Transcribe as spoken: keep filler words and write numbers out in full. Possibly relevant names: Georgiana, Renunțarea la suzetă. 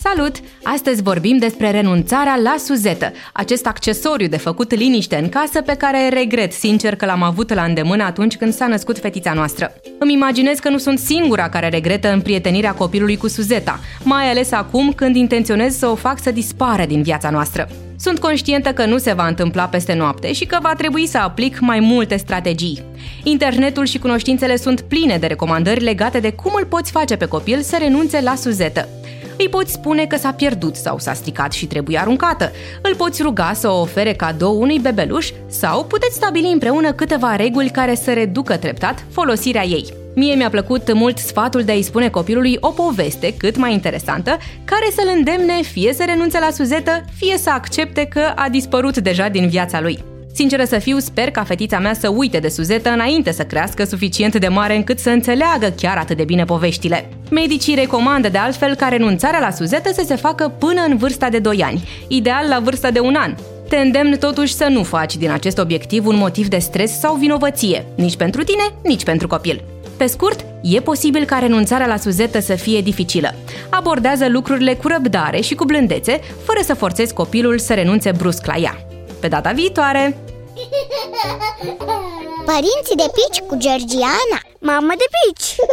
Salut! Astăzi vorbim despre renunțarea la suzetă, acest accesoriu de făcut liniște în casă pe care regret sincer că l-am avut la îndemână atunci când s-a născut fetița noastră. Îmi imaginez că nu sunt singura care regretă împrietenirea copilului cu suzeta, mai ales acum când intenționez să o fac să dispară din viața noastră. Sunt conștientă că nu se va întâmpla peste noapte și că va trebui să aplic mai multe strategii. Internetul și cunoștințele sunt pline de recomandări legate de cum îl poți face pe copil să renunțe la suzetă. Îi poți spune că s-a pierdut sau s-a stricat și trebuie aruncată, îl poți ruga să o ofere cadou unui bebeluș sau puteți stabili împreună câteva reguli care să reducă treptat folosirea ei. Mie mi-a plăcut mult sfatul de a-i spune copilului o poveste cât mai interesantă, care să-l îndemne fie să renunțe la suzetă, fie să accepte că a dispărut deja din viața lui. Sinceră să fiu, sper ca fetița mea să uite de suzetă înainte să crească suficient de mare încât să înțeleagă chiar atât de bine poveștile. Medicii recomandă de altfel ca renunțarea la suzetă să se facă până în vârsta de doi ani, ideal la vârsta de un an. Te îndemn totuși să nu faci din acest obiectiv un motiv de stres sau vinovăție, nici pentru tine, nici pentru copil. Pe scurt, e posibil ca renunțarea la suzetă să fie dificilă. Abordează lucrurile cu răbdare și cu blândețe, fără să forțezi copilul să renunțe brusc la ea. Pe data viitoare! Părinții de pici cu Georgiana. Mamă de pici!